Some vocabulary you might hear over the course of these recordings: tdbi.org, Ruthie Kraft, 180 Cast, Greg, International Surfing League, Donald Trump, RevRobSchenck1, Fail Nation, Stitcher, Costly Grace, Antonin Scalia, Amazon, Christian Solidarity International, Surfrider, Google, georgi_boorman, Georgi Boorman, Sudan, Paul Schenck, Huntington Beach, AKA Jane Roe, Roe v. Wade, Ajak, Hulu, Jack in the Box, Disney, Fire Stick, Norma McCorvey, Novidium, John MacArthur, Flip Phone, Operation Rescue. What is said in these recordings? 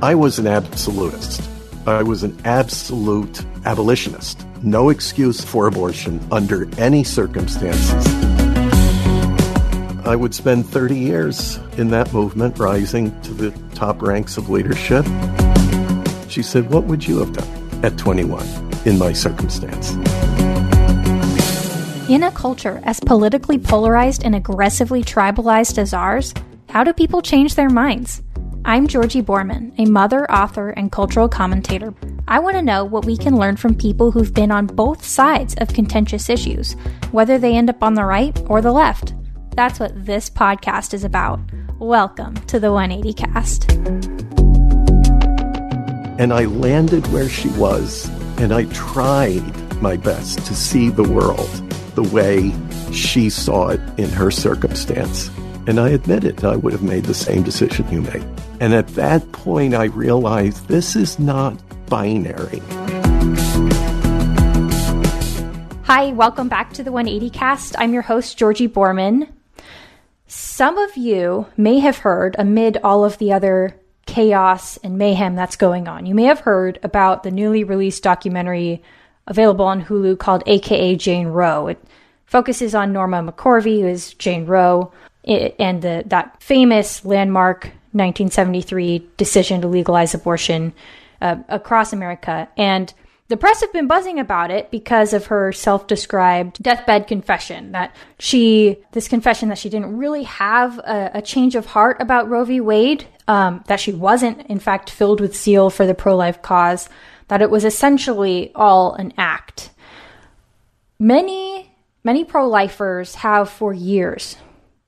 I was an absolutist. I was an absolute abolitionist. No excuse for abortion under any circumstances. I would spend 30 years in that movement, rising to the top ranks of leadership. She said, "What would you have done at 21 in my circumstance?" In a culture as politically polarized and aggressively tribalized as ours, how do people change their minds? I'm Georgi Boorman, a mother, author, and cultural commentator. I want to know what we can learn from people who've been on both sides of contentious issues, whether they end up on the right or the left. That's what this podcast is about. Welcome to the 180 Cast. And I landed where she was, and I tried my best to see the world the way she saw it in her circumstance. And I admit it, I would have made the same decision you made. And at that point, I realized this is not binary. Hi, welcome back to the 180 Cast. I'm your host, Georgi Boorman. Some of you may have heard, amid all of the other chaos and mayhem that's going on, you may have heard about the newly released documentary available on Hulu called AKA Jane Roe. It focuses on Norma McCorvey, who is Jane Roe, and that famous landmark 1973 decision to legalize abortion across America. And the press have been buzzing about it because of her self-described deathbed confession, that she didn't really have a change of heart about Roe v. Wade, that she wasn't, in fact, filled with zeal for the pro-life cause, that it was essentially all an act. Many pro-lifers have for years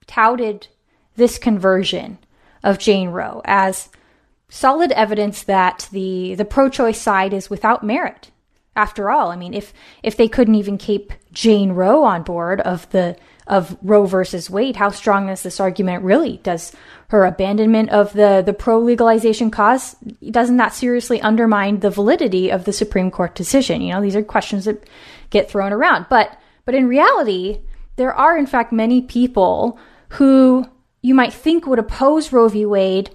touted this conversion of Jane Roe as solid evidence that the pro-choice side is without merit. After all, I mean, if they couldn't even keep Jane Roe on board of Roe versus Wade, how strong is this argument really? Does her abandonment of the pro-legalization cause, doesn't that seriously undermine the validity of the Supreme Court decision? You know, these are questions that get thrown around. But in reality, there are in fact many people who you might think would oppose Roe v. Wade,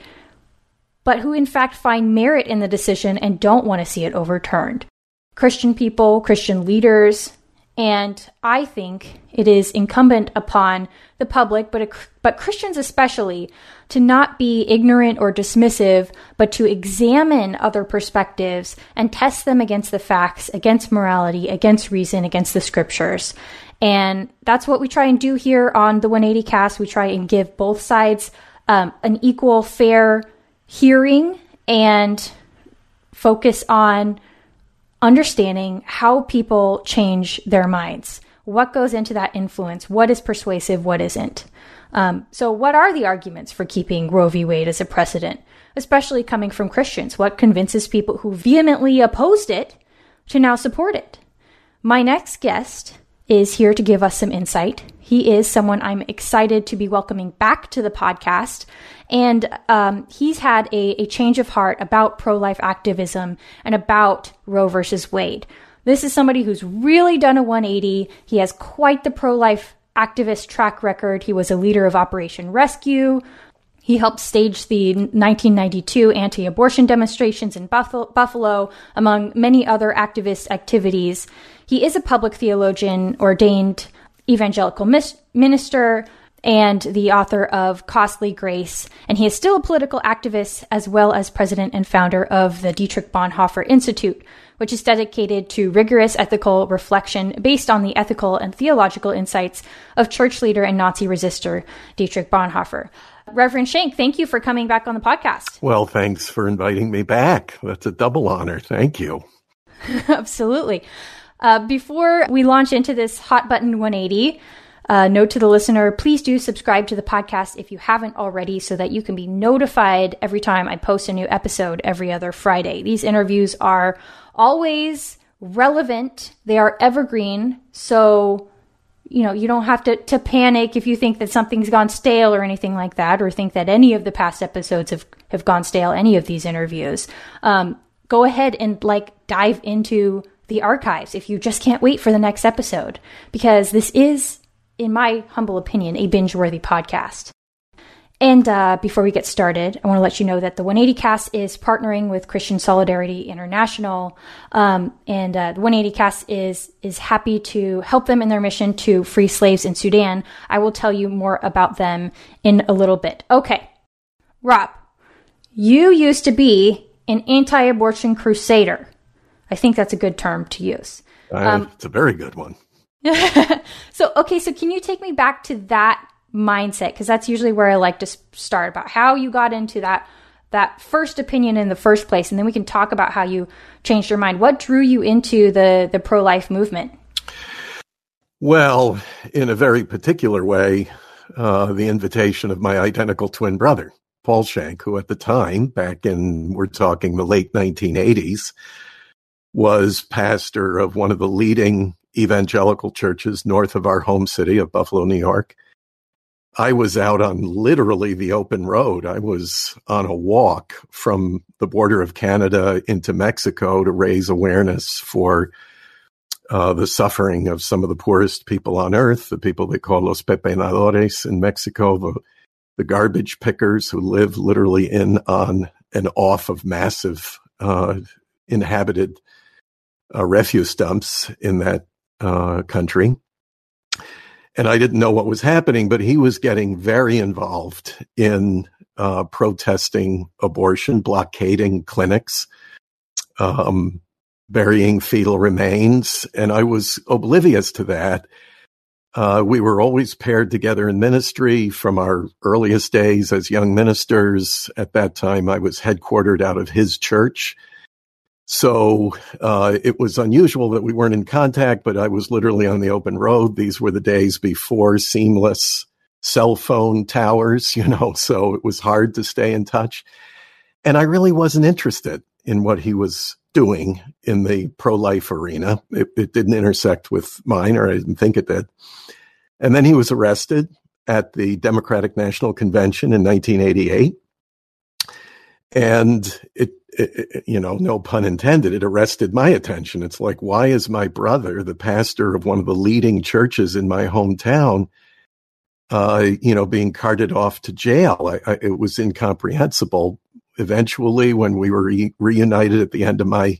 but who in fact find merit in the decision and don't want to see it overturned. Christian people, Christian leaders, and I think it is incumbent upon the public, but Christians especially, to not be ignorant or dismissive, but to examine other perspectives and test them against the facts, against morality, against reason, against the scriptures. And that's what we try and do here on the 180 Cast. We try and give both sides an equal, fair hearing and focus on understanding how people change their minds. What goes into that influence? What is persuasive? What isn't? So what are the arguments for keeping Roe v. Wade as a precedent, especially coming from Christians? What convinces people who vehemently opposed it to now support it? My next guest is here to give us some insight. He is someone I'm excited to be welcoming back to the podcast. And he's had a change of heart about pro-life activism and about Roe versus Wade. This is somebody who's really done a 180. He has quite the pro-life activist track record. He was a leader of Operation Rescue. He helped stage the 1992 anti-abortion demonstrations in Buffalo, among many other activist activities. He is a public theologian, ordained evangelical minister, and the author of Costly Grace. And he is still a political activist, as well as president and founder of the Dietrich Bonhoeffer Institute, which is dedicated to rigorous ethical reflection based on the ethical and theological insights of church leader and Nazi resister Dietrich Bonhoeffer. Reverend Schenck, thank you for coming back on the podcast. Well, thanks for inviting me back. That's a double honor. Thank you. Absolutely. Before we launch into this hot button 180, Note to the listener, please do subscribe to the podcast if you haven't already so that you can be notified every time I post a new episode every other Friday. These interviews are always relevant. They are evergreen. So, you know, you don't have to panic if you think that something's gone stale or anything like that, or think that any of the past episodes have gone stale, any of these interviews. Go ahead and dive into the archives if you just can't wait for the next episode, because this is, in my humble opinion, a binge-worthy podcast. And before we get started, I want to let you know that the 180 Cast is partnering with Christian Solidarity International, and the 180 Cast is happy to help them in their mission to free slaves in Sudan. I will tell you more about them in a little bit. Okay, Rob, you used to be an anti-abortion crusader. I think that's a good term to use. It's a very good one. So can you take me back to that mindset? Because that's usually where I like to start, about how you got into that first opinion in the first place, and then we can talk about how you changed your mind. What drew you into the pro-life movement? Well, in a very particular way, the invitation of my identical twin brother, Paul Schenck, who at the time, we're talking the late 1980s, was pastor of one of the leading evangelical churches north of our home city of Buffalo, New York. I was out on literally the open road. I was on a walk from the border of Canada into Mexico to raise awareness for the suffering of some of the poorest people on earth, the people they call los pepenadores in Mexico, the garbage pickers who live literally in, on, and off of massive inhabited refuse dumps in that country. And I didn't know what was happening, but he was getting very involved in protesting abortion, blockading clinics, burying fetal remains. And I was oblivious to that. We were always paired together in ministry from our earliest days as young ministers. At that time, I was headquartered out of his church. So it was unusual that we weren't in contact, but I was literally on the open road. These were the days before seamless cell phone towers, so it was hard to stay in touch. And I really wasn't interested in what he was doing in the pro-life arena. It didn't intersect with mine, or I didn't think it did. And then he was arrested at the Democratic National Convention in 1988. And it, no pun intended, it arrested my attention. It's like, why is my brother, the pastor of one of the leading churches in my hometown, being carted off to jail? It was incomprehensible. Eventually, when we were reunited at the end of my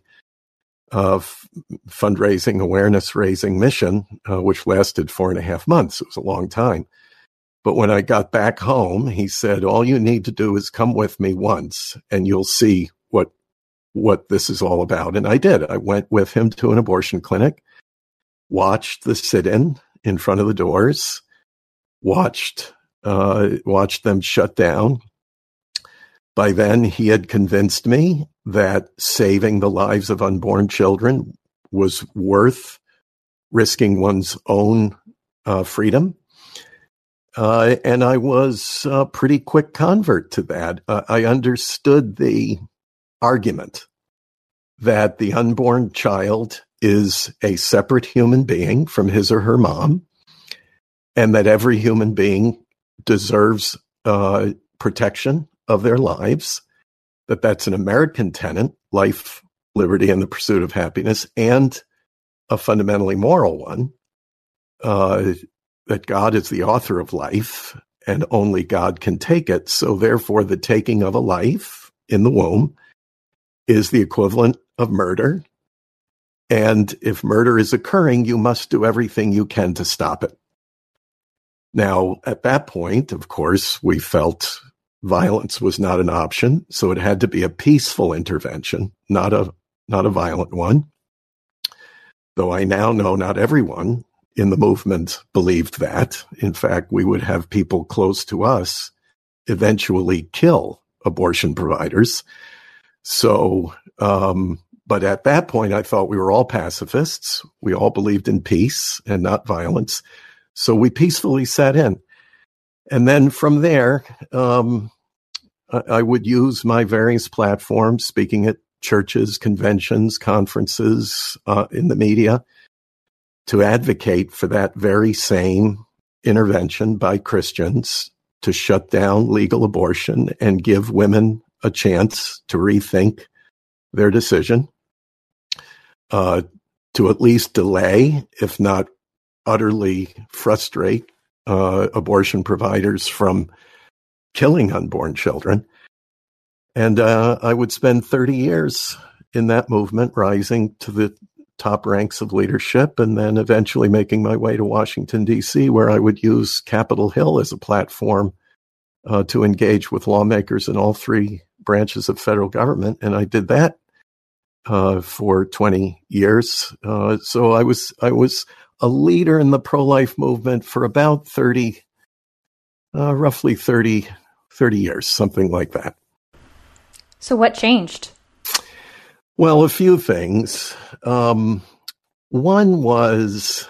fundraising, awareness-raising mission, which lasted 4.5 months, it was a long time. But when I got back home, he said, all you need to do is come with me once and you'll see what this is all about. And I did. I went with him to an abortion clinic, watched the sit-in in front of the doors, watched them shut down. By then, he had convinced me that saving the lives of unborn children was worth risking one's own freedom. And I was a pretty quick convert to that. I understood the argument that the unborn child is a separate human being from his or her mom, and that every human being deserves protection of their lives, that that's an American tenet, life, liberty, and the pursuit of happiness, and a fundamentally moral one, that God is the author of life and only God can take it. So therefore, the taking of a life in the womb is the equivalent of murder. And if murder is occurring, you must do everything you can to stop it. Now, at that point, of course, we felt violence was not an option. So it had to be a peaceful intervention, not a violent one. Though I now know not everyone in the movement believed that. In fact, we would have people close to us eventually kill abortion providers. So, but at that point, I thought we were all pacifists. We all believed in peace and not violence. So we peacefully sat in. And then from there, I would use my various platforms, speaking at churches, conventions, conferences, in the media, to advocate for that very same intervention by Christians to shut down legal abortion and give women a chance to rethink their decision, to at least delay, if not utterly frustrate, abortion providers from killing unborn children. And I would spend 30 years in that movement, rising to the top ranks of leadership, and then eventually making my way to Washington, D.C., where I would use Capitol Hill as a platform to engage with lawmakers in all three branches of federal government. And I did that for 20 years. So I was a leader in the pro-life movement for about roughly 30 years, something like that. So what changed? Well, a few things. One was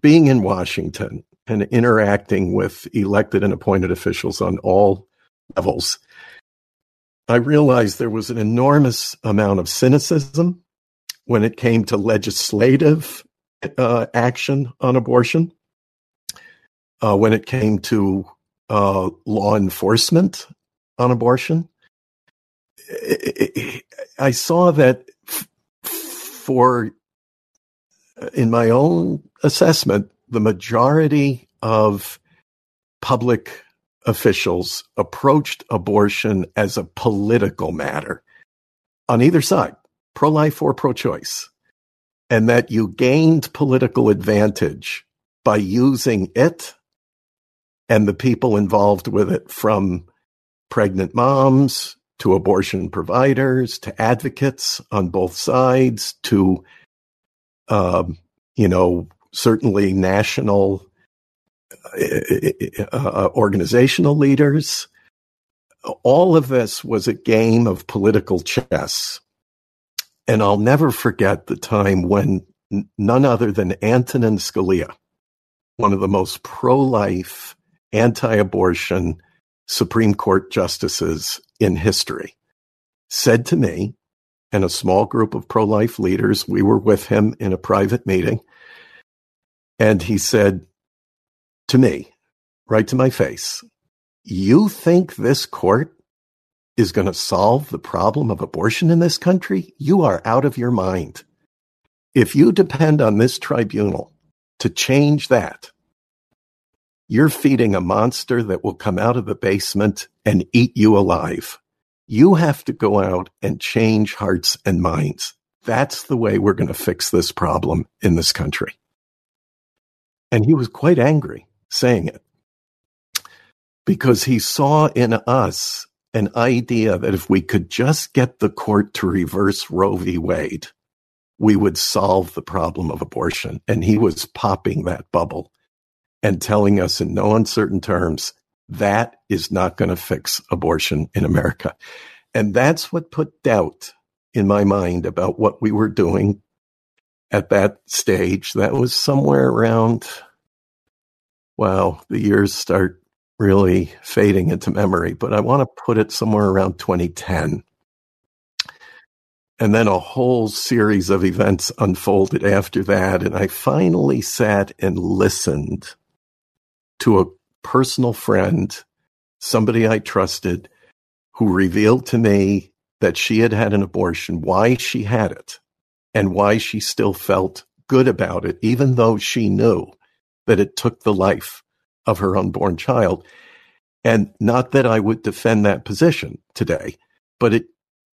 being in Washington and interacting with elected and appointed officials on all levels. I realized there was an enormous amount of cynicism when it came to legislative action on abortion, when it came to law enforcement on abortion. I saw that in my own assessment, the majority of public officials approached abortion as a political matter on either side, pro-life or pro-choice, and that you gained political advantage by using it and the people involved with it, from pregnant moms to abortion providers, to advocates on both sides, to, certainly national organizational leaders. All of this was a game of political chess. And I'll never forget the time when none other than Antonin Scalia, one of the most pro-life, anti-abortion Supreme Court justices in history, said to me and a small group of pro-life leaders, we were with him in a private meeting, and he said to me, right to my face, "You think this court is going to solve the problem of abortion in this country? You are out of your mind. If you depend on this tribunal to change that, you're feeding a monster that will come out of the basement and eat you alive. You have to go out and change hearts and minds. That's the way we're going to fix this problem in this country." And he was quite angry saying it, because he saw in us an idea that if we could just get the court to reverse Roe v. Wade, we would solve the problem of abortion. And he was popping that bubble and telling us in no uncertain terms, that is not going to fix abortion in America. And that's what put doubt in my mind about what we were doing at that stage. That was somewhere around, the years start really fading into memory, but I want to put it somewhere around 2010. And then a whole series of events unfolded after that. And I finally sat and listened to a personal friend, somebody I trusted, who revealed to me that she had had an abortion, why she had it, and why she still felt good about it, even though she knew that it took the life of her unborn child. And not that I would defend that position today, but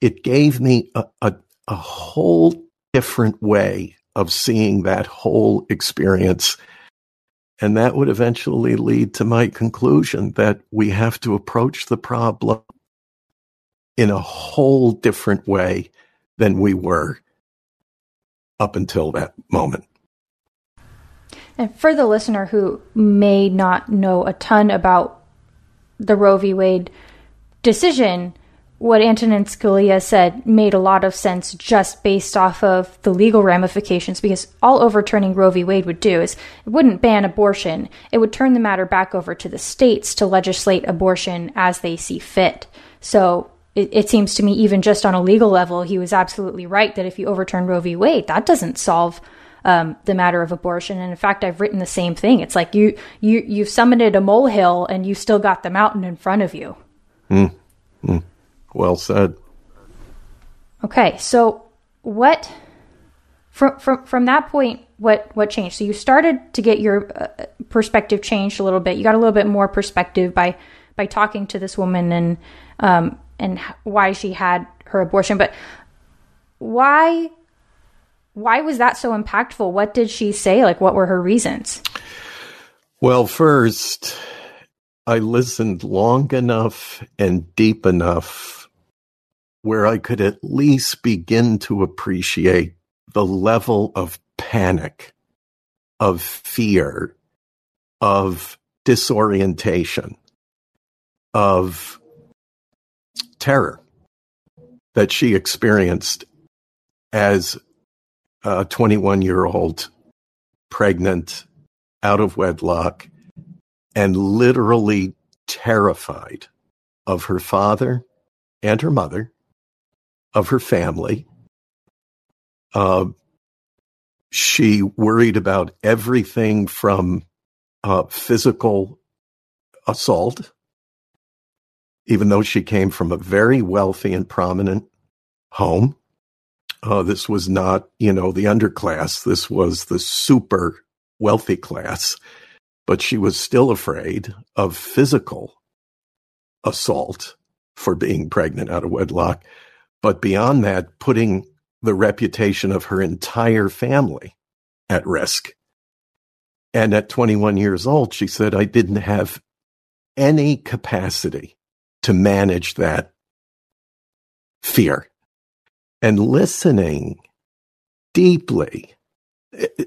it gave me a whole different way of seeing that whole experience. And that would eventually lead to my conclusion that we have to approach the problem in a whole different way than we were up until that moment. And for the listener who may not know a ton about the Roe v. Wade decision, what Antonin Scalia said made a lot of sense just based off of the legal ramifications, because all overturning Roe v. Wade would do is it wouldn't ban abortion. It would turn the matter back over to the states to legislate abortion as they see fit. So it seems to me, even just on a legal level, he was absolutely right that if you overturn Roe v. Wade, that doesn't solve the matter of abortion. And in fact, I've written the same thing. It's like you've summited a molehill and you still got the mountain in front of you. Mm. Mm. Well said. Okay, so what from that point, what changed? So you started to get your perspective changed a little bit. You got a little bit more perspective by talking to this woman and why she had her abortion. But why was that so impactful? What did she say? Like, what were her reasons? Well, first, I listened long enough and deep enough where I could at least begin to appreciate the level of panic, of fear, of disorientation, of terror that she experienced as a 21-year-old, pregnant, out of wedlock, and literally terrified of her father and her mother, of her family. She worried about everything from physical assault, even though she came from a very wealthy and prominent home. This was not, the underclass. This was the super wealthy class. But she was still afraid of physical assault for being pregnant out of wedlock. But beyond that, putting the reputation of her entire family at risk. And at 21 years old, she said, I didn't have any capacity to manage that fear. And listening deeply,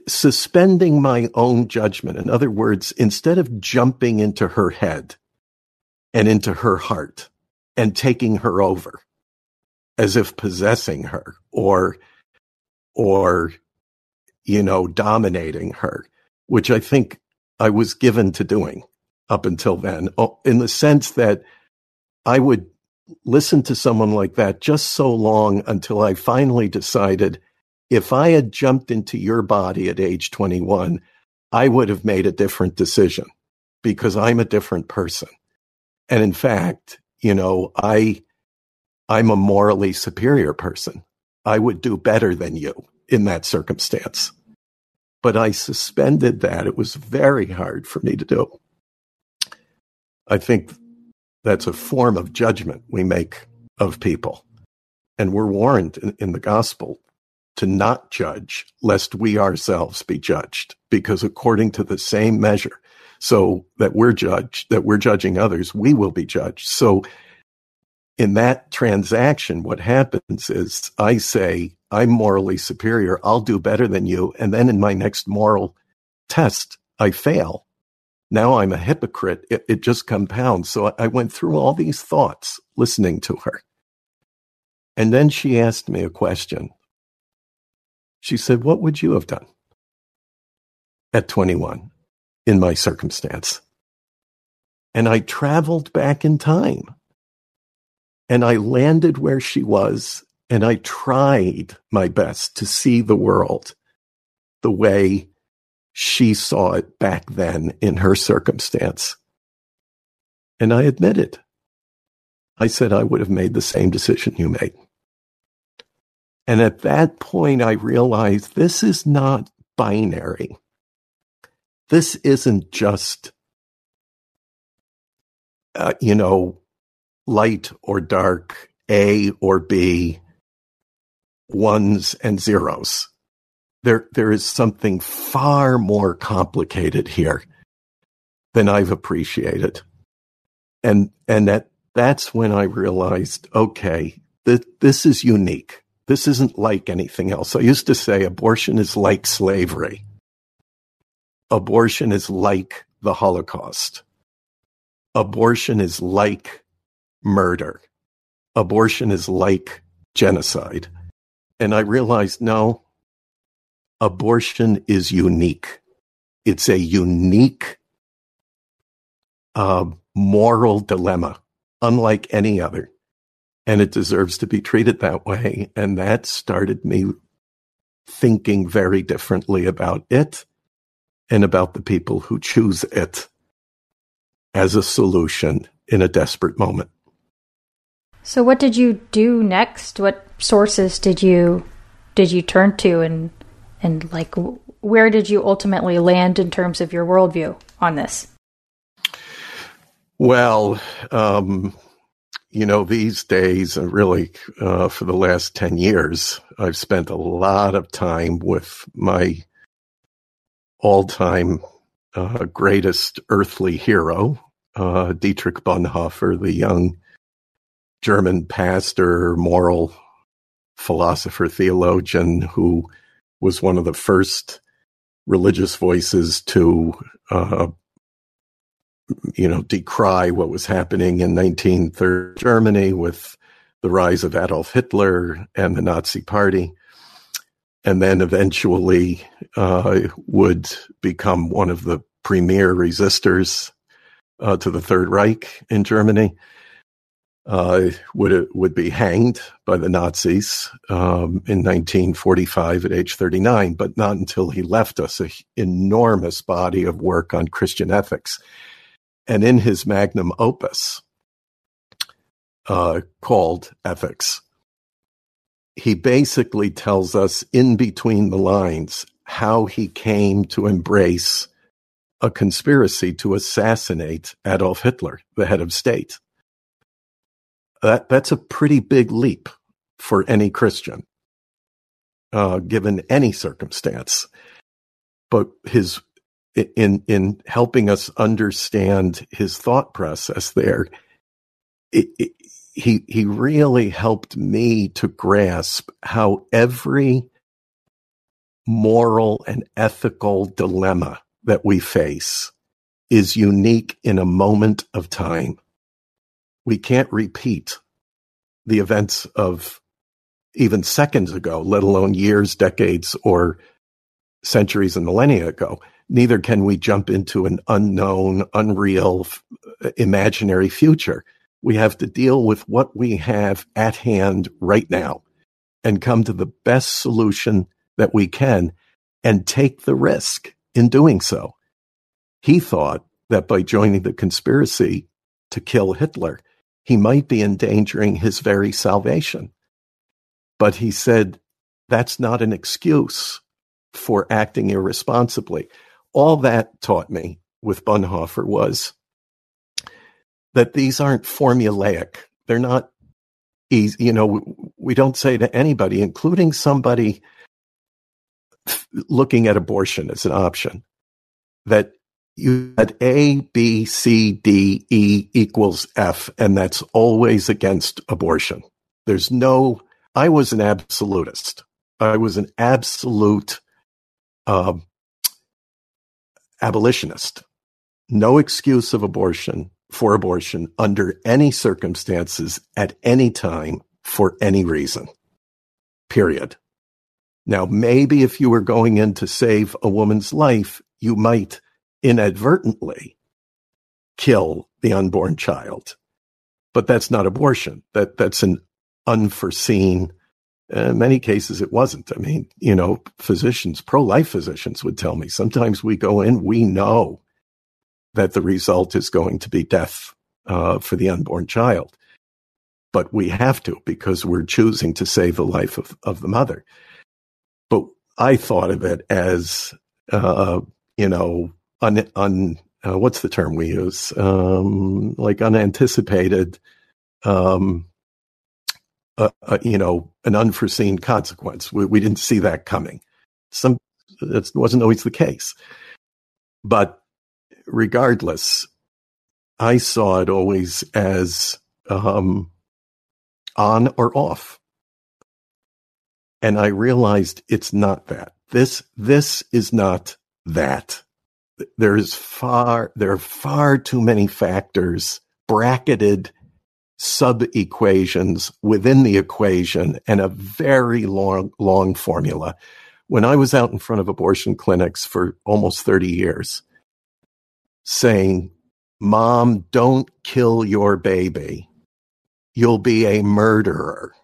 suspending my own judgment. In other words, instead of jumping into her head and into her heart and taking her over as if possessing her or dominating her, which I think I was given to doing up until then, in the sense that I would listen to someone like that just so long until I finally decided, if I had jumped into your body at age 21, I would have made a different decision because I'm a different person. And in fact, I'm a morally superior person. I would do better than you in that circumstance. But I suspended that. It was very hard for me to do. I think that's a form of judgment we make of people. And we're warned in the gospel to not judge, lest we ourselves be judged, because according to the same measure, so that we're judged, that we're judging others, we will be judged. So in that transaction, what happens is I say, I'm morally superior, I'll do better than you. And then in my next moral test, I fail. Now I'm a hypocrite. It just compounds. So I went through all these thoughts listening to her. And then she asked me a question. She said, what would you have done at 21 in my circumstance? And I traveled back in time. And I landed where she was. And I tried my best to see the world the way she saw it back then in her circumstance. And I admitted. I said, I would have made the same decision you made. And at that point, I realized this is not binary. This isn't just, light or dark, A or B, ones and zeros. There is something far more complicated here than I've appreciated. And that's when I realized, okay, this is unique. This isn't like anything else. I used to say abortion is like slavery. Abortion is like the Holocaust. Abortion is like murder. abortion is like genocide. And I realized, no, abortion is unique. It's a unique moral dilemma, unlike any other. And it deserves to be treated that way. And that started me thinking very differently about it and about the people who choose it as a solution in a desperate moment. So what did you do next? What sources did you turn to, and like, where did you ultimately land in terms of your worldview on this? Well, these days, really, for the last 10 years, I've spent a lot of time with my all-time greatest earthly hero, Dietrich Bonhoeffer, the young German pastor, moral philosopher, theologian, who was one of the first religious voices to decry what was happening in 1930 Germany with the rise of Adolf Hitler and the Nazi Party, and then eventually would become one of the premier resistors to the Third Reich in Germany, would be hanged by the Nazis in 1945 at age 39, but not until he left us an enormous body of work on Christian ethics. And in his magnum opus, called Ethics, he basically tells us in between the lines how he came to embrace a conspiracy to assassinate Adolf Hitler, the head of state. That's a pretty big leap for any Christian, given any circumstance. But his in helping us understand his thought process there, he really helped me to grasp how every moral and ethical dilemma that we face is unique in a moment of time. We can't repeat the events of even seconds ago, let alone years, decades, or centuries and millennia ago. Neither can we jump into an unknown, unreal, imaginary future. We have to deal with what we have at hand right now and come to the best solution that we can and take the risk in doing so. He thought that by joining the conspiracy to kill Hitler, he might be endangering his very salvation. But he said, that's not an excuse for acting irresponsibly. All that taught me with Bonhoeffer was that these aren't formulaic. They're not easy. We don't say to anybody, including somebody looking at abortion as an option, that you had A, B, C, D, E equals F, and that's always against abortion. I was an absolutist. I was an absolute abolitionist. No excuse of abortion for abortion under any circumstances at any time for any reason. Period. Now, maybe if you were going in to save a woman's life, you might inadvertently kill the unborn child, but that's not abortion. That's an unforeseen. In many cases, it wasn't. I mean, physicians, pro-life physicians would tell me, sometimes we go in, we know that the result is going to be death for the unborn child. But we have to, because we're choosing to save the life of the mother. But I thought of it as, what's the term we use? Like unanticipated, an unforeseen consequence. We didn't see that coming. That wasn't always the case. But regardless, I saw it always as on or off. And I realized it's not that. This is not that. There are far too many factors bracketed sub-equations within the equation and a very long formula. When I was out in front of abortion clinics for almost 30 years saying, "Mom, don't kill your baby. You'll be a murderer."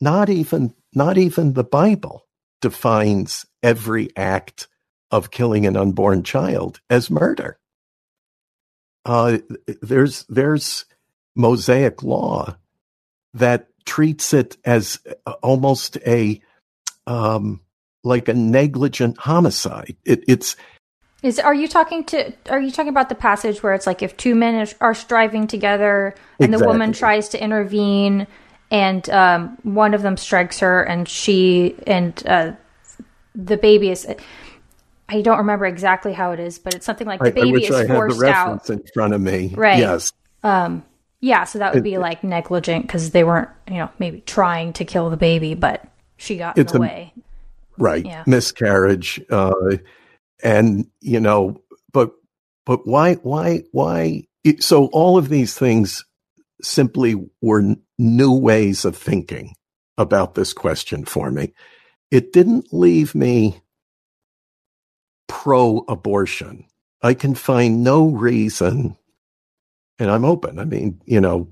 Not even the Bible defines every act of killing an unborn child as murder. There's Mosaic law that treats it as almost a like a negligent homicide. Are you talking about the passage where it's like if two men are striving together and exactly. The woman tries to intervene and one of them strikes her and the baby is. I don't remember exactly how it is, but it's something like the baby is forced out. I wish I had the reference in front of me. Right. Yes. Yeah. So that would be like negligent because they weren't, maybe trying to kill the baby, but she got in the way. Right. Yeah. Miscarriage. But why? So all of these things simply were new ways of thinking about this question for me. It didn't leave me pro-abortion. I can find no reason, and I'm open. I mean,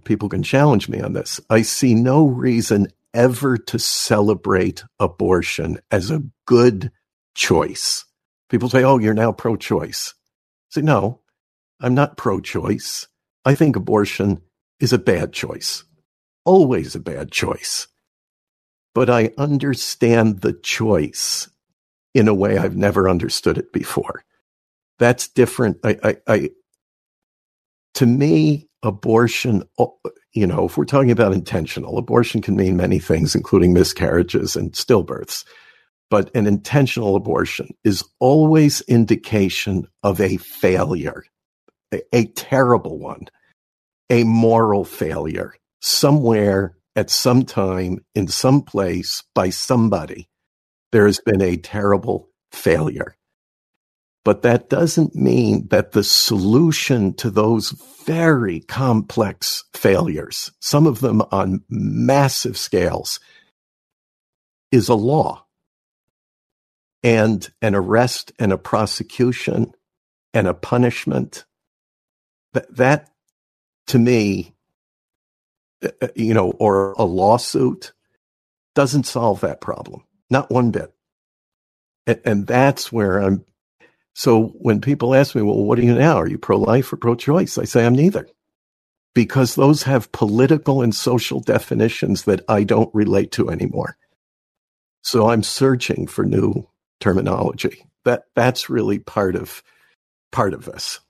people can challenge me on this. I see no reason ever to celebrate abortion as a good choice. People say, "Oh, you're now pro-choice." I say, "No, I'm not pro-choice. I think abortion is a bad choice, always a bad choice. But I understand the choice in a way I've never understood it before." That's different. To me, abortion, if we're talking about intentional, abortion can mean many things, including miscarriages and stillbirths. But an intentional abortion is always indication of a failure, a terrible one, a moral failure, somewhere at some time in some place by somebody. There has been a terrible failure. But that doesn't mean that the solution to those very complex failures, some of them on massive scales, is a law and an arrest and a prosecution and a punishment. That to me, or a lawsuit, doesn't solve that problem. Not one bit. And that's where I'm. So when people ask me, "Well, what are you now? Are you pro-life or pro-choice?" I say, "I'm neither." Because those have political and social definitions that I don't relate to anymore. So I'm searching for new terminology. That's really part of this.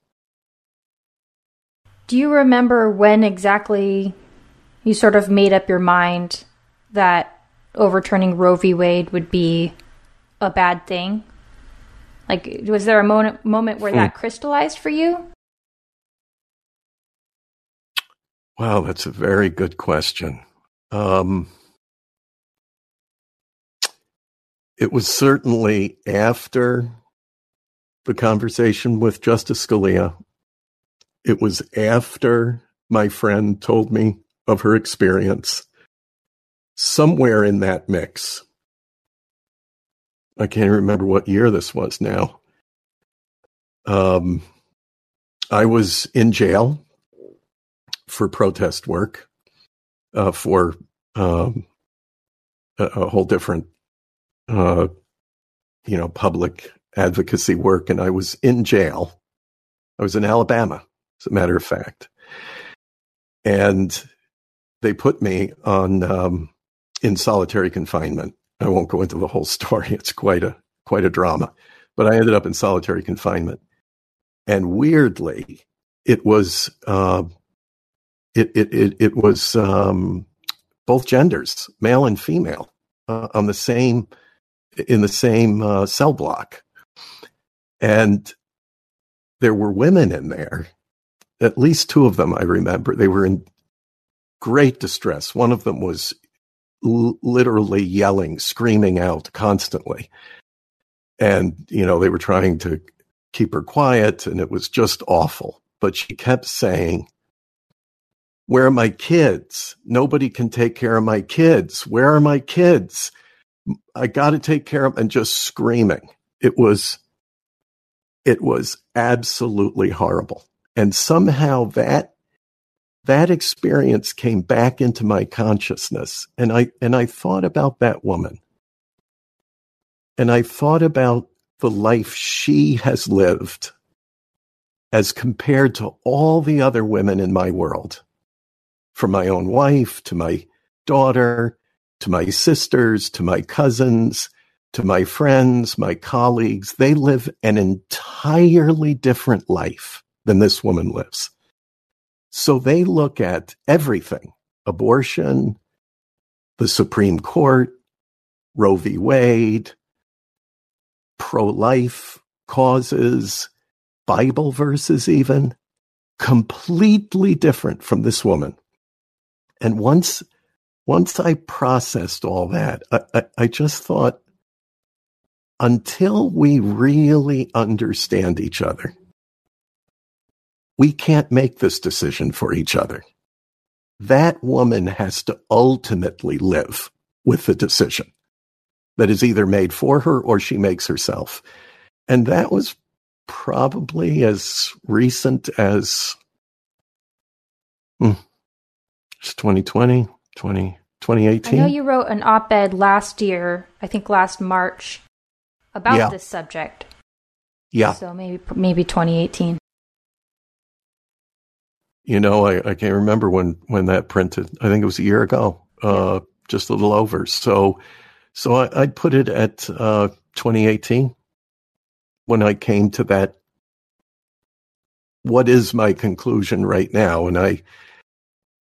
Do you remember when exactly you sort of made up your mind that overturning Roe v. Wade would be a bad thing? Like, was there a moment where that crystallized for you? Wow, that's a very good question. It was certainly after the conversation with Justice Scalia. It was after my friend told me of her experience. Somewhere in that mix, I can't remember what year this was now. I was in jail for protest work for a whole different, public advocacy work, and I was in jail. I was in Alabama, as a matter of fact, and they put me on. In solitary confinement. I won't go into the whole story. It's quite a drama, but I ended up in solitary confinement. And weirdly, it was both genders, male and female, in the same cell block. And there were women in there, at least two of them. I remember they were in great distress. One of them was literally yelling, screaming out constantly. And, they were trying to keep her quiet, and it was just awful. But she kept saying, Where are my kids? Nobody can take care of my kids. Where are my kids? I got to take care of them. And just screaming. It was absolutely horrible. And somehow that experience came back into my consciousness. And I thought about that woman. And I thought about the life she has lived as compared to all the other women in my world, from my own wife to my daughter, to my sisters, to my cousins, to my friends, my colleagues. They live an entirely different life than this woman lives. So they look at everything: abortion, the Supreme Court, Roe v. Wade, pro-life causes, Bible verses even, completely different from this woman. And once I processed all that, I just thought, until we really understand each other, we can't make this decision for each other. That woman has to ultimately live with the decision that is either made for her or she makes herself. And that was probably as recent as 2020, 2018. I know you wrote an op-ed last year, I think last March, about this subject. Yeah. So maybe 2018. You know, I can't remember when that printed. I think it was a year ago, just a little over. So I'd put it at 2018 when I came to that. What is my conclusion right now? And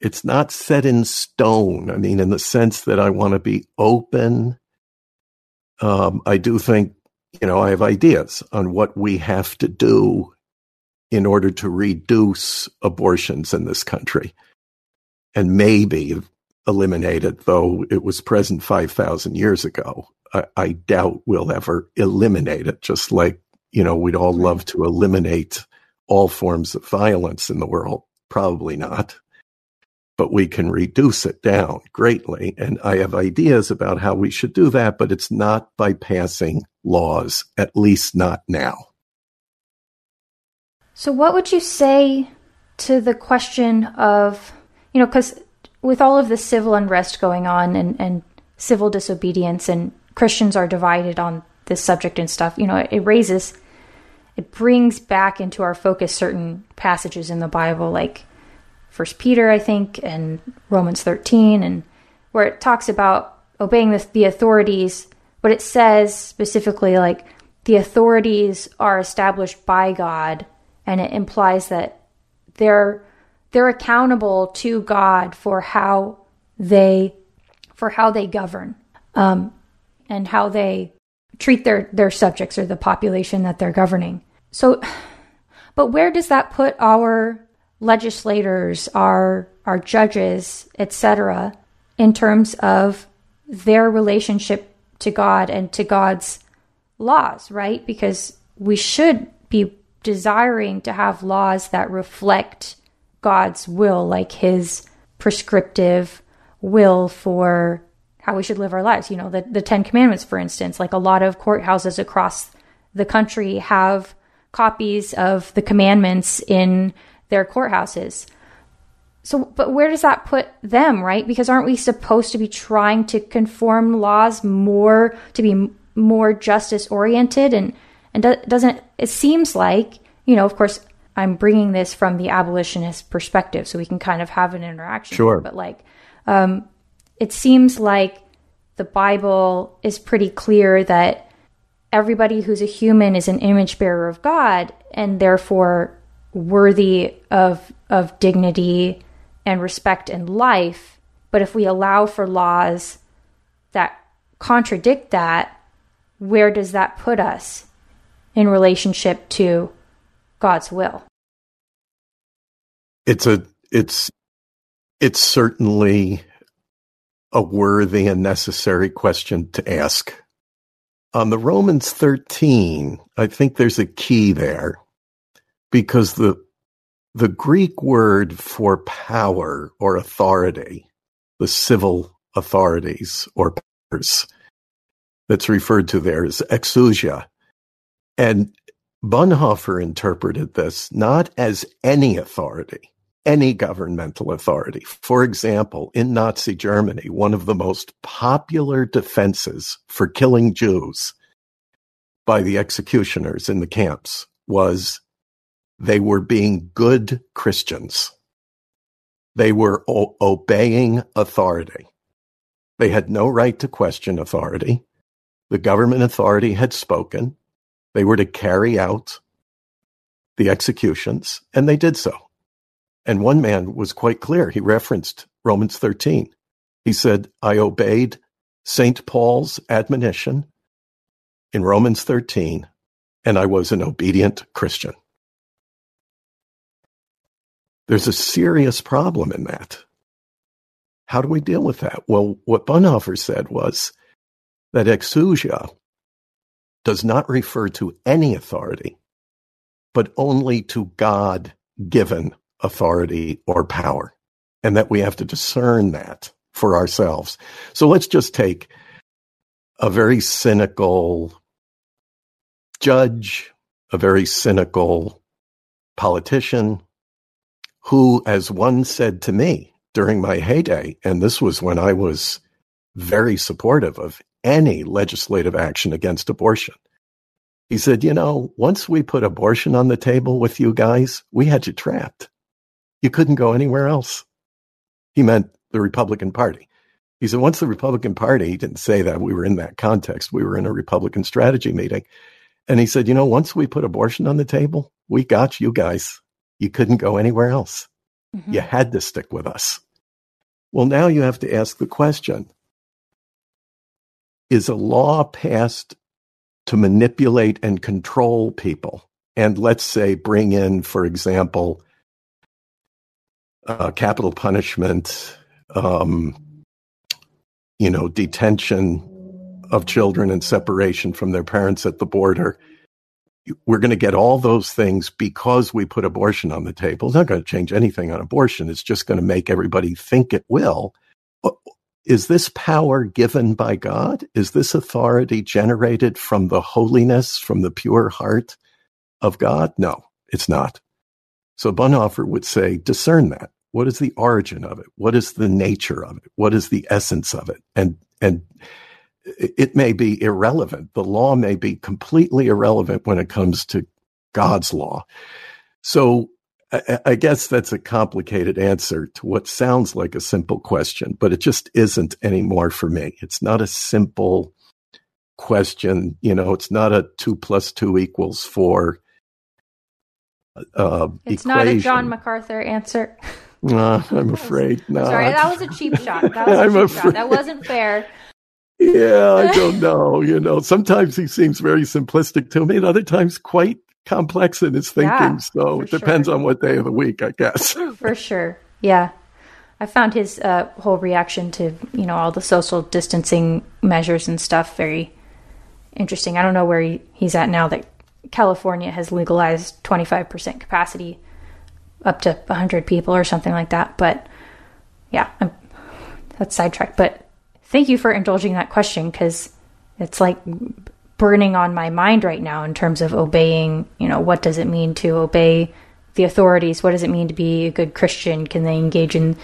it's not set in stone. I mean, in the sense that I want to be open. I do think, I have ideas on what we have to do in order to reduce abortions in this country and maybe eliminate it, though it was present 5,000 years ago. I doubt we'll ever eliminate it, just like, we'd all love to eliminate all forms of violence in the world. Probably not. But we can reduce it down greatly. And I have ideas about how we should do that, but it's not by passing laws, at least not now. So what would you say to the question of, because with all of the civil unrest going on and civil disobedience, and Christians are divided on this subject and stuff, it brings back into our focus certain passages in the Bible, like 1 Peter, I think, and Romans 13, and where it talks about obeying the authorities, but it says specifically, like, the authorities are established by God. And it implies that they're accountable to God for how they govern, and how they treat their subjects or the population that they're governing. So, but where does that put our legislators, our judges, etc., in terms of their relationship to God and to God's laws, right? Because we should be desiring to have laws that reflect God's will, like his prescriptive will for how we should live our lives. The Ten Commandments, for instance, like a lot of courthouses across the country have copies of the commandments in their courthouses. So, but where does that put them, right? Because aren't we supposed to be trying to conform laws more, to be more justice oriented? And doesn't it seems like, of course, I'm bringing this from the abolitionist perspective, so we can kind of have an interaction. Sure. But it seems like the Bible is pretty clear that everybody who's a human is an image bearer of God, and therefore worthy of dignity and respect and life. But if we allow for laws that contradict that, where does that put us in relationship to God's will? It's certainly a worthy and necessary question to ask. On the Romans 13, I think there's a key there, because the The Greek word for power or authority, the civil authorities or powers, that's referred to there as exousia. And Bonhoeffer interpreted this not as any authority, any governmental authority. For example, in Nazi Germany, one of the most popular defenses for killing Jews by the executioners in the camps was they were being good Christians. They were obeying authority. They had no right to question authority. The government authority had spoken. They were to carry out the executions, and they did so. And one man was quite clear. He referenced Romans 13. He said, I obeyed St. Paul's admonition in Romans 13, and I was an obedient Christian. There's a serious problem in that. How do we deal with that? Well, what Bonhoeffer said was that exousia does not refer to any authority, but only to God-given authority or power, and that we have to discern that for ourselves. So let's just take a very cynical judge, a very cynical politician, who, as one said to me during my heyday, and this was when I was very supportive of any legislative action against abortion. He said, you know, once we put abortion on the table with you guys, we had you trapped. You couldn't go anywhere else. He meant the Republican Party. He said, once the Republican Party, he didn't say that, we were in that context. We were in a Republican strategy meeting. And he said, you know, once we put abortion on the table, we got you guys. You couldn't go anywhere else. Mm-hmm. You had to stick with us. Well, now you have to ask the question, is a law passed to manipulate and control people? And let's say bring in, for example, capital punishment, detention of children and separation from their parents at the border. We're going to get all those things because we put abortion on the table. It's not going to change anything on abortion. It's just going to make everybody think it will. Is this power given by God? Is this authority generated from the holiness, from the pure heart of God? No, it's not. So Bonhoeffer would say, discern that. What is the origin of it? What is the nature of it? What is the essence of it? And it may be irrelevant. The law may be completely irrelevant when it comes to God's law. So I guess that's a complicated answer to what sounds like a simple question, but it just isn't anymore for me. It's not a simple question. You know, it's not a 2 + 2 = 4 It's equation. Not a John MacArthur answer. No, I'm afraid not. Sorry, that was a cheap shot. That wasn't fair. Yeah, I don't know. You know, sometimes he seems very simplistic to me, and other times quite complex in its thinking, so it depends on what day of the week, I guess. For sure, yeah. I found his whole reaction to, you know, all the social distancing measures and stuff very interesting. I don't know where he's at now that California has legalized 25% capacity up to 100 people or something like that, but yeah, that's sidetracked. But thank you for indulging that question, because it's like burning on my mind right now in terms of obeying, you know, what does it mean to obey the authorities? What does it mean to be a good Christian? Can they engage in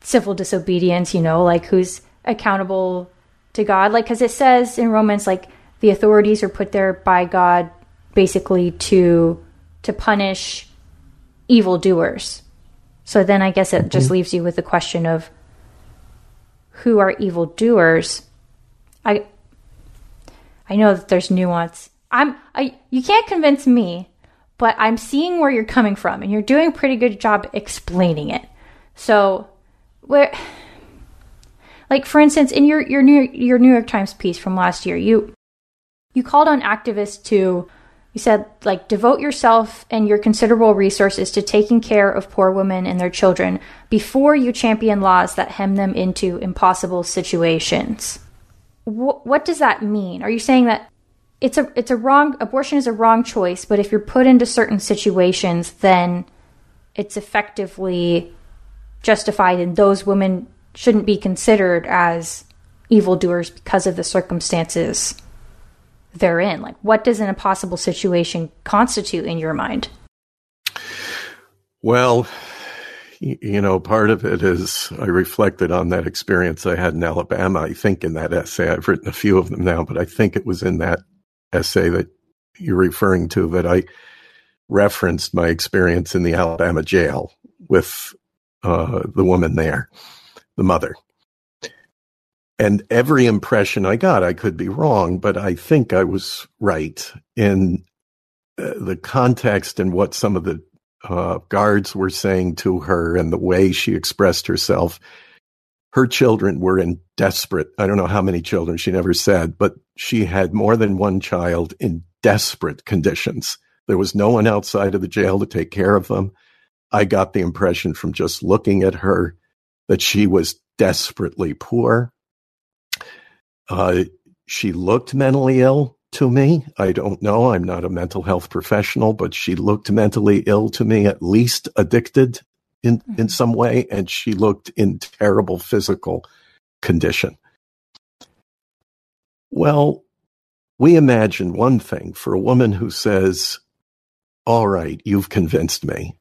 civil disobedience? You know, like, who's accountable to God? Like, because it says in Romans, like, the authorities are put there by God basically to punish evildoers. So then I guess it just leaves you with the question of who are evildoers? I know that there's nuance. You can't convince me, but I'm seeing where you're coming from, and you're doing a pretty good job explaining it. So, for instance, in your New York Times piece from last year, you called on activists to, you said, like, devote yourself and your considerable resources to taking care of poor women and their children before you champion laws that hem them into impossible situations. What does that mean? Are you saying that abortion is a wrong choice, but if you're put into certain situations, then it's effectively justified, and those women shouldn't be considered as evildoers because of the circumstances they're in. Like, what does an impossible situation constitute in your mind? Well, you know, part of it is I reflected on that experience I had in Alabama. I think in that essay, I've written a few of them now, but I think it was in that essay that you're referring to that I referenced my experience in the Alabama jail with the woman there, the mother. And every impression I got, I could be wrong, but I think I was right in the context and what some of the guards were saying to her and the way she expressed herself. Her children were in desperate, I don't know how many children, she never said, but she had more than one child in desperate conditions. There was no one outside of the jail to take care of them. I got the impression from just looking at her that she was desperately poor. She looked mentally ill to me. I don't know. I'm not a mental health professional, but she looked mentally ill to me, at least addicted in some way. And she looked in terrible physical condition. Well, we imagine one thing for a woman who says, all right, you've convinced me.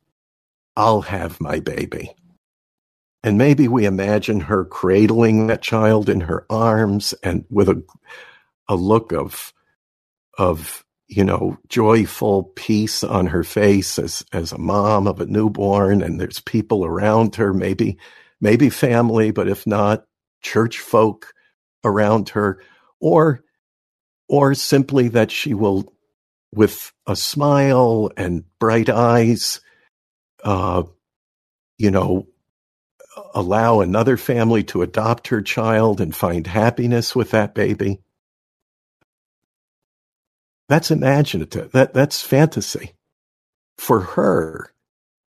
I'll have my baby. And maybe we imagine her cradling that child in her arms and with a look of, you know, joyful peace on her face as a mom of a newborn. And there's people around her, maybe family, but if not, church folk around her, or simply that she will, with a smile and bright eyes, you know, allow another family to adopt her child and find happiness with that baby. That's imaginative. That's fantasy. For her,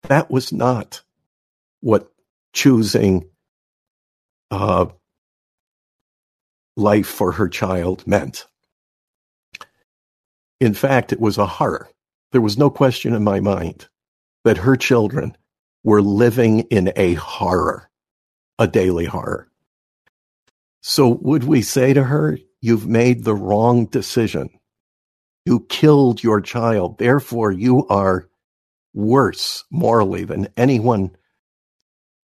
that was not what choosing life for her child meant. In fact, it was a horror. There was no question in my mind that her children were living in a horror, a daily horror. So would we say to her, you've made the wrong decision. You killed your child. Therefore, you are worse morally than anyone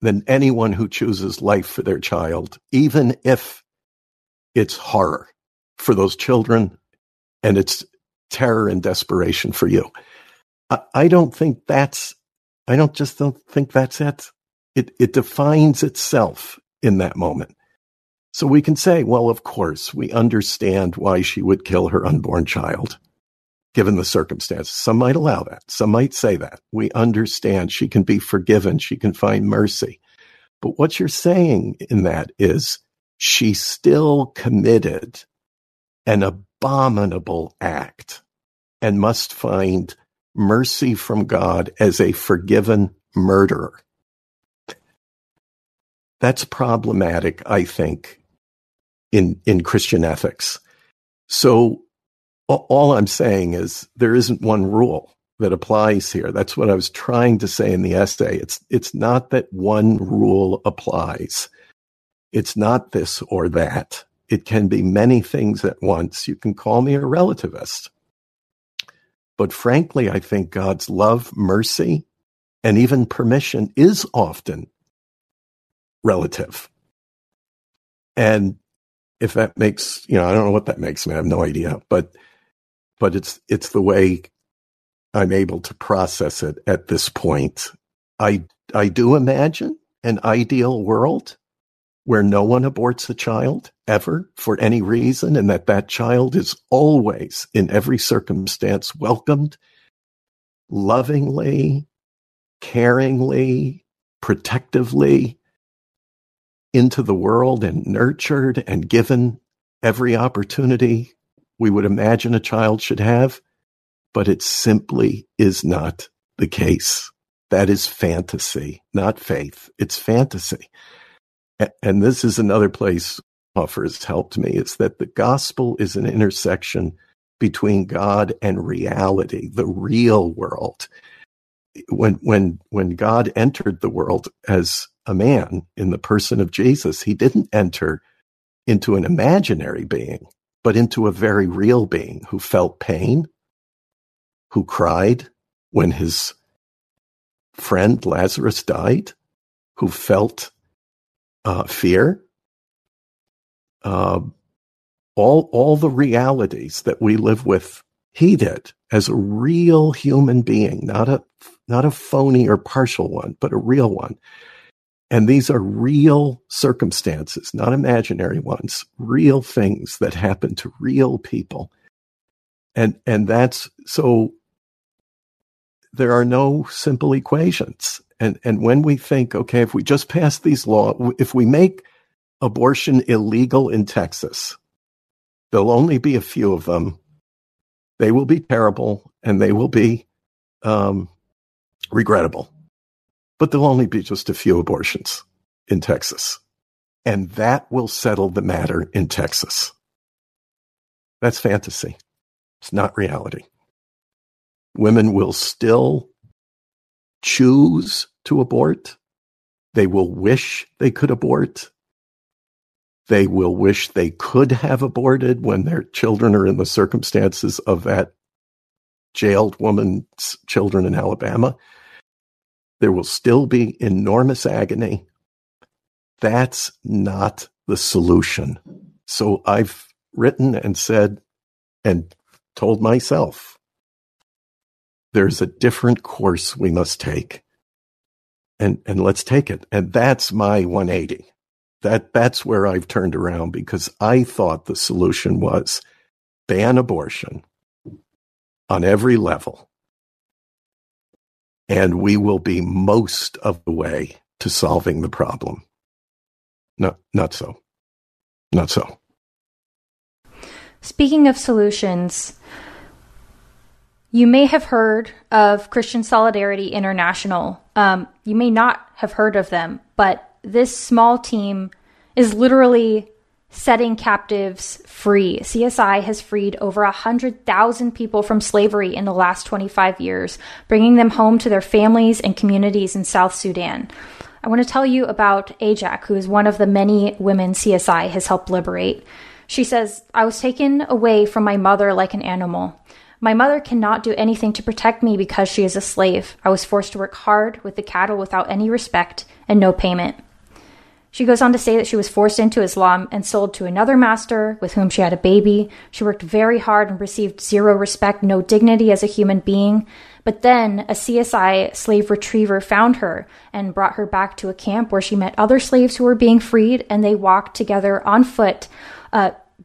who chooses life for their child, even if it's horror for those children and it's terror and desperation for you. I don't think that's it. It defines itself in that moment. So we can say, well, of course, we understand why she would kill her unborn child, given the circumstances. Some might allow that. Some might say that. We understand she can be forgiven. She can find mercy. But what you're saying in that is she still committed an abominable act and must find mercy from God as a forgiven murderer. That's problematic, I think, in Christian ethics. So all I'm saying is there isn't one rule that applies here. That's what I was trying to say in the essay. It's not that one rule applies. It's not this or that. It can be many things at once. You can call me a relativist. But frankly, I think God's love, mercy, and even permission is often relative. And if that makes, you know, I don't know what that makes me, I have no idea, but it's the way I'm able to process it at this point. I do imagine an ideal world where no one aborts a child ever for any reason, and that child is always, in every circumstance, welcomed lovingly, caringly, protectively into the world and nurtured and given every opportunity we would imagine a child should have. But it simply is not the case. That is fantasy, not faith. It's fantasy. And this is another place Bonhoeffer has helped me, is that the gospel is an intersection between God and reality, the real world. when God entered the world as a man in the person of Jesus, he didn't enter into an imaginary being, but into a very real being who felt pain, who cried when his friend Lazarus died, who felt fear. All the realities that we live with, he did as a real human being, not a phony or partial one, but a real one. And these are real circumstances, not imaginary ones, real things that happen to real people. And that's, so there are no simple equations. And when we think, okay, if we just pass these laws, if we make abortion illegal in Texas, there'll only be a few of them. They will be terrible and they will be regrettable. But there'll only be just a few abortions in Texas. And that will settle the matter in Texas. That's fantasy. It's not reality. Women will still choose to abort. They will wish they could abort. They will wish they could have aborted when their children are in the circumstances of that jailed woman's children in Alabama. There will still be enormous agony. That's not the solution. So I've written and said and told myself, there's a different course we must take. And let's take it. And that's my 180. That's where I've turned around, because I thought the solution was ban abortion on every level. And we will be most of the way to solving the problem. Not so. Not so. Speaking of solutions, you may have heard of Christian Solidarity International. You may not have heard of them, but this small team is literally setting captives free. CSI has freed over 100,000 people from slavery in the last 25 years, bringing them home to their families and communities in South Sudan. I want to tell you about Ajak, who is one of the many women CSI has helped liberate. She says, "I was taken away from my mother like an animal. My mother cannot do anything to protect me because she is a slave. I was forced to work hard with the cattle without any respect and no payment." She goes on to say that she was forced into Islam and sold to another master with whom she had a baby. She worked very hard and received zero respect, no dignity as a human being. But then a CSI slave retriever found her and brought her back to a camp where she met other slaves who were being freed, and they walked together on foot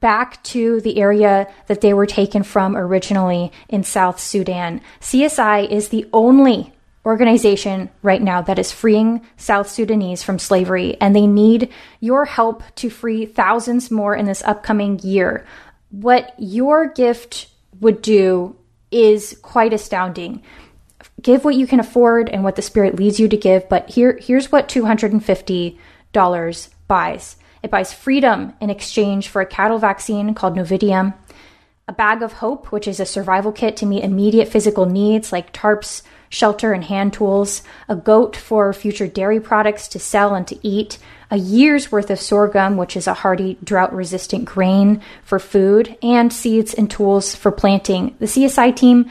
back to the area that they were taken from originally in South Sudan. CSI is the only organization right now that is freeing South Sudanese from slavery, and they need your help to free thousands more in this upcoming year. What your gift would do is quite astounding. Give what you can afford and what the Spirit leads you to give, but here's what $250 buys. It buys freedom in exchange for a cattle vaccine called Novidium, a bag of hope, which is a survival kit to meet immediate physical needs like tarps, shelter, and hand tools, a goat for future dairy products to sell and to eat, a year's worth of sorghum, which is a hardy, drought-resistant grain for food, and seeds and tools for planting. The CSI team,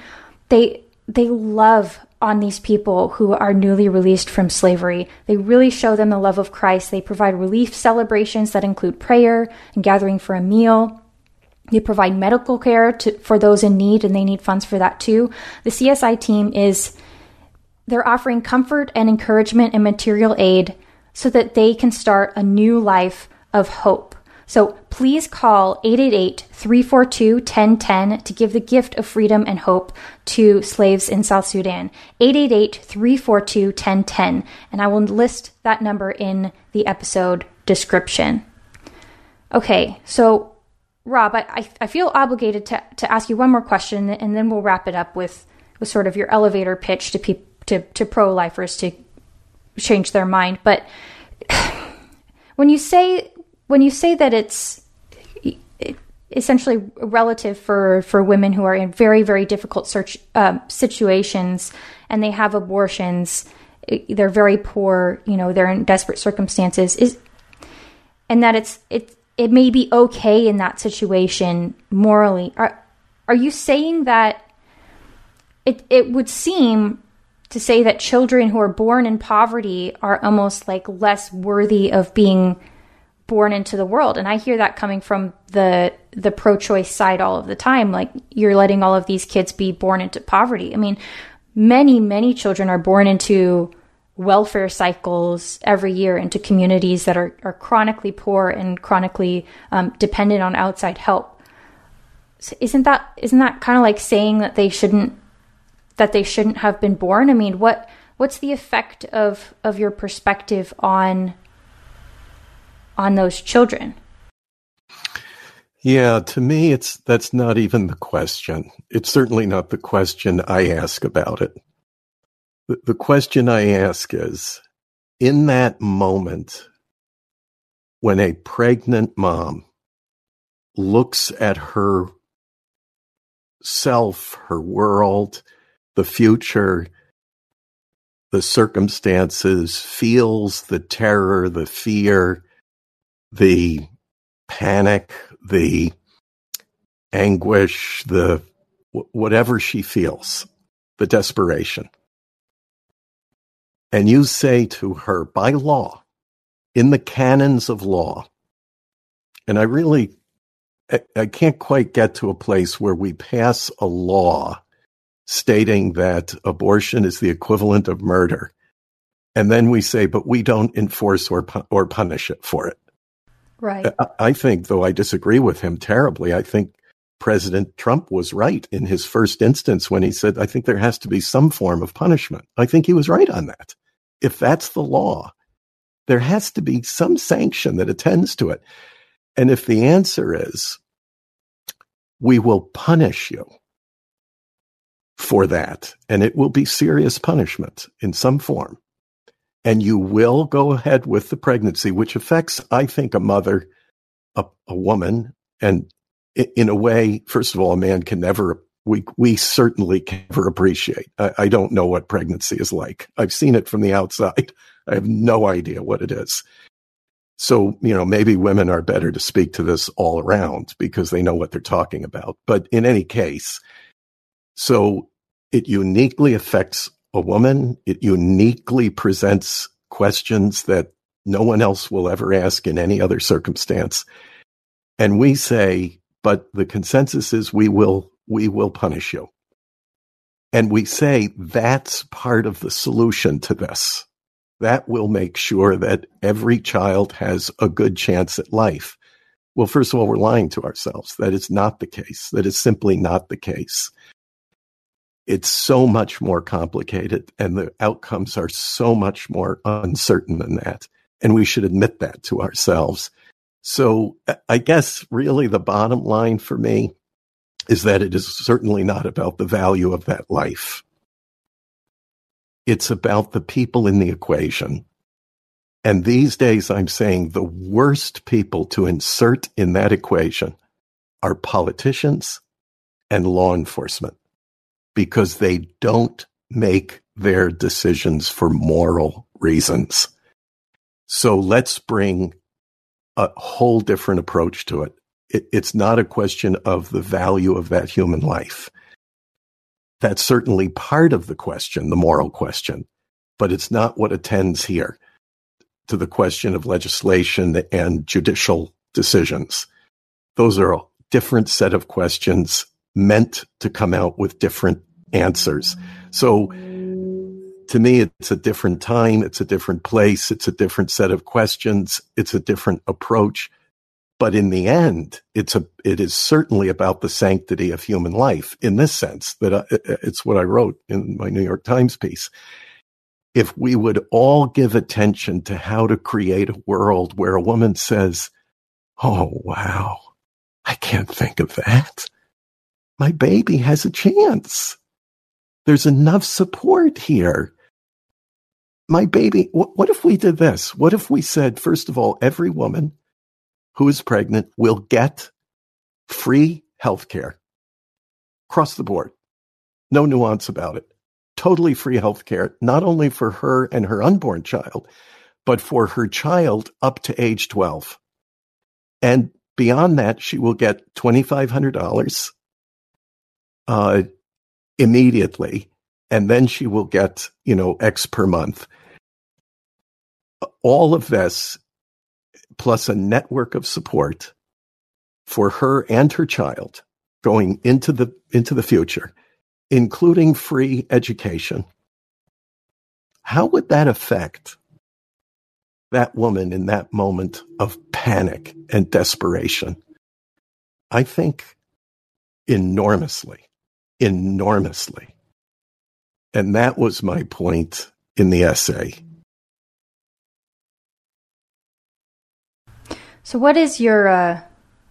they love on these people who are newly released from slavery. They really show them the love of Christ. They provide relief celebrations that include prayer and gathering for a meal. They provide medical care for those in need, and they need funds for that too. The CSI team is... they're offering comfort and encouragement and material aid so that they can start a new life of hope. So please call 888-342-1010 to give the gift of freedom and hope to slaves in South Sudan. 888-342-1010. And I will list that number in the episode description. Okay, so Rob, I feel obligated to ask you one more question, and then we'll wrap it up with sort of your elevator pitch to people. To pro-lifers to change their mind. But when you say that it's essentially relative for women who are in very, very difficult situations, and they have abortions. They're very poor, you know, they're in desperate circumstances, and that it may be okay in that situation morally. Are you saying that it would seem to say that children who are born in poverty are almost like less worthy of being born into the world? And I hear that coming from the pro-choice side all of the time. Like, you're letting all of these kids be born into poverty. I mean, many, many children are born into welfare cycles every year, into communities that are chronically poor and chronically dependent on outside help. So isn't that kind of like saying that they shouldn't have been born? I mean, what's the effect of your perspective on those children? Yeah, to me, that's not even the question. It's certainly not the question I ask about it. The question I ask is, in that moment, when a pregnant mom looks at her self, her world, the future, the circumstances, feels the terror, the fear, the panic, the anguish, the whatever she feels, the desperation. And you say to her, by law, in the canons of law, and I can't quite get to a place where we pass a law stating that abortion is the equivalent of murder. And then we say, but we don't enforce or punish it for it. Right. I think, though I disagree with him terribly, I think President Trump was right in his first instance when he said, I think there has to be some form of punishment. I think he was right on that. If that's the law, there has to be some sanction that attends to it. And if the answer is, we will punish you for that, and it will be serious punishment in some form, and you will go ahead with the pregnancy, which affects, I think, a mother, a woman, and in a way, first of all, a man can never, we certainly can never appreciate. I don't know what pregnancy is like. I've seen it from the outside. I have no idea what it is. So, you know, maybe women are better to speak to this all around because they know what they're talking about. But in any case, so it uniquely affects a woman, it uniquely presents questions that no one else will ever ask in any other circumstance. And we say, but the consensus is we will punish you. And we say that's part of the solution to this. That will make sure that every child has a good chance at life. Well, first of all, we're lying to ourselves. That is not the case. That is simply not the case. It's so much more complicated, and the outcomes are so much more uncertain than that. And we should admit that to ourselves. So I guess really the bottom line for me is that it is certainly not about the value of that life. It's about the people in the equation. And these days I'm saying the worst people to insert in that equation are politicians and law enforcement, because they don't make their decisions for moral reasons. So let's bring a whole different approach to it. It's not a question of the value of that human life. That's certainly part of the question, the moral question, but it's not what attends here to the question of legislation and judicial decisions. Those are a different set of questions meant to come out with different answers. So to me, it's a different time, it's a different place, it's a different set of questions, it's a different approach. But in the end, it is certainly about the sanctity of human life in this sense, that it's what I wrote in my New York Times piece. If we would all give attention to how to create a world where a woman says, oh, wow, I can't think of that. My baby has a chance. There's enough support here. My baby, what if we did this? What if we said, first of all, every woman who is pregnant will get free healthcare across the board. No nuance about it. Totally free healthcare, not only for her and her unborn child, but for her child up to age 12. And beyond that, she will get $2,500 immediately, and then she will get, X per month. All of this, plus a network of support for her and her child going into the future, including free education. How would that affect that woman in that moment of panic and desperation? I think enormously. And that was my point in the essay. So what is your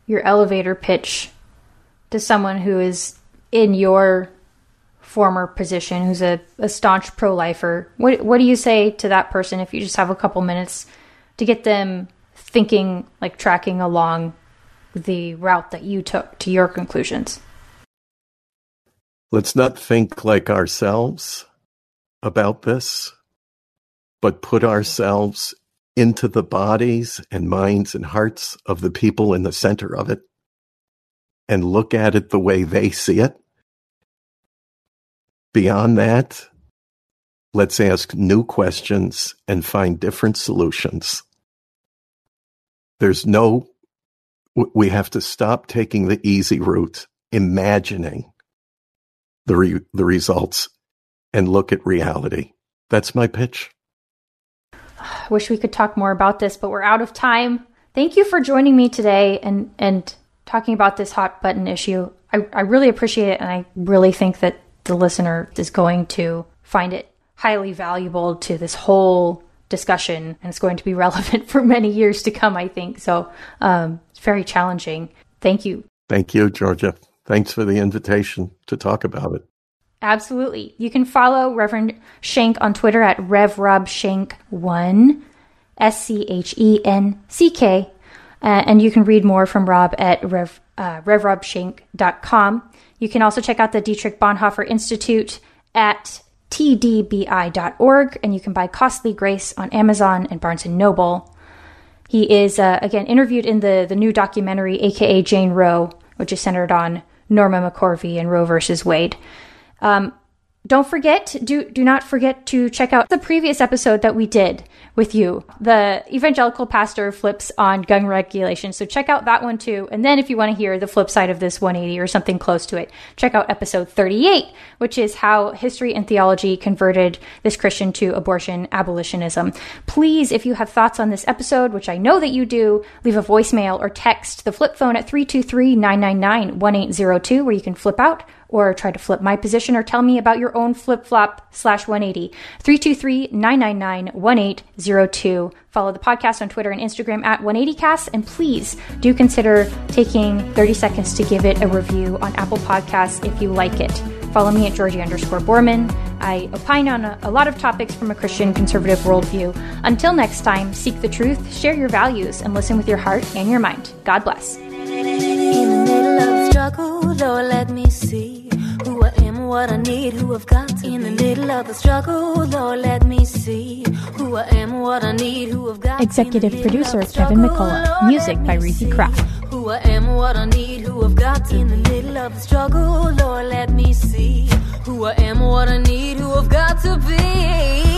elevator pitch to someone who is in your former position, who's a staunch pro-lifer? What do you say to that person if you just have a couple minutes to get them thinking, like tracking along the route that you took to your conclusions? Let's not think like ourselves about this, but put ourselves into the bodies and minds and hearts of the people in the center of it and look at it the way they see it. Beyond that, let's ask new questions and find different solutions. We have to stop taking the easy route, imagining the results, and look at reality. That's my pitch. I wish we could talk more about this, but we're out of time. Thank you for joining me today and talking about this hot button issue. I really appreciate it, and I really think that the listener is going to find it highly valuable to this whole discussion, and it's going to be relevant for many years to come, I think. So it's very challenging. Thank you. Thank you, Georgia. Thanks for the invitation to talk about it. Absolutely. You can follow Reverend Schenck on Twitter at RevRobSchenck1, SCHENCK. And you can read more from Rob at RevRobSchenck.com. You can also check out the Dietrich Bonhoeffer Institute at tdbi.org, and you can buy Costly Grace on Amazon and Barnes & Noble. He is, again, interviewed in the new documentary, AKA Jane Roe, which is centered on Norma McCorvey and Roe versus Wade. Don't forget, do not forget to check out the previous episode that we did with you, the evangelical pastor flips on gun regulation. So check out that one too. And then if you want to hear the flip side of this 180 or something close to it, check out episode 38, which is how history and theology converted this Christian to abortion abolitionism. Please, if you have thoughts on this episode, which I know that you do, leave a voicemail or text the flip phone at 323-999-1802, where you can flip out or try to flip my position, or tell me about your own flip-flop /180. 323-999-1802. Follow the podcast on Twitter and Instagram at 180 Cast. And please do consider taking 30 seconds to give it a review on Apple Podcasts if you like it. Follow me at Georgi_Boorman. I opine on a lot of topics from a Christian conservative worldview. Until next time, seek the truth, share your values, and listen with your heart and your mind. God bless. Lord, let me see who I am, what I need, who I've got to be. In the middle of the struggle, Lord, let me see who I am, what I need, who I've got. Executive producer Kevin McCullough. Music by Ruthie Kraft. Who I am, what I need, who I've got. In the middle of the struggle, Lord, let me see who I am, what I need, who I've got to be.